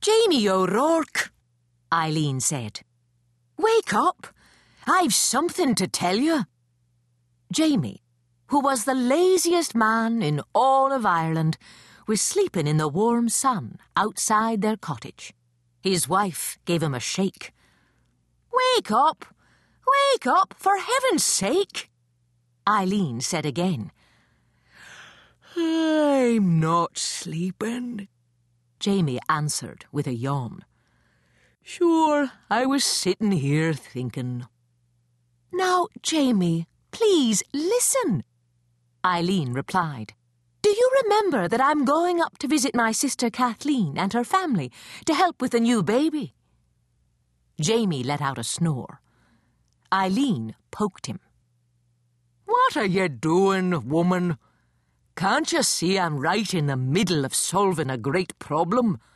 Jamie O'Rourke, Eileen said. Wake up! I've something to tell you. Jamie, who was the laziest man in all of Ireland, was sleeping in the warm sun outside their cottage. His wife gave him a shake. Wake up! Wake up, for heaven's sake! Eileen said again. I'm not sleeping, Jamie answered with a yawn. Sure, I was sitting here thinking. Now, Jamie, please listen, Eileen replied. Do you remember that I'm going up to visit my sister Kathleen and her family to help with the new baby? Jamie let out a snore. Eileen poked him. What are you doing, woman? Can't you see I'm right in the middle of solving a great problem?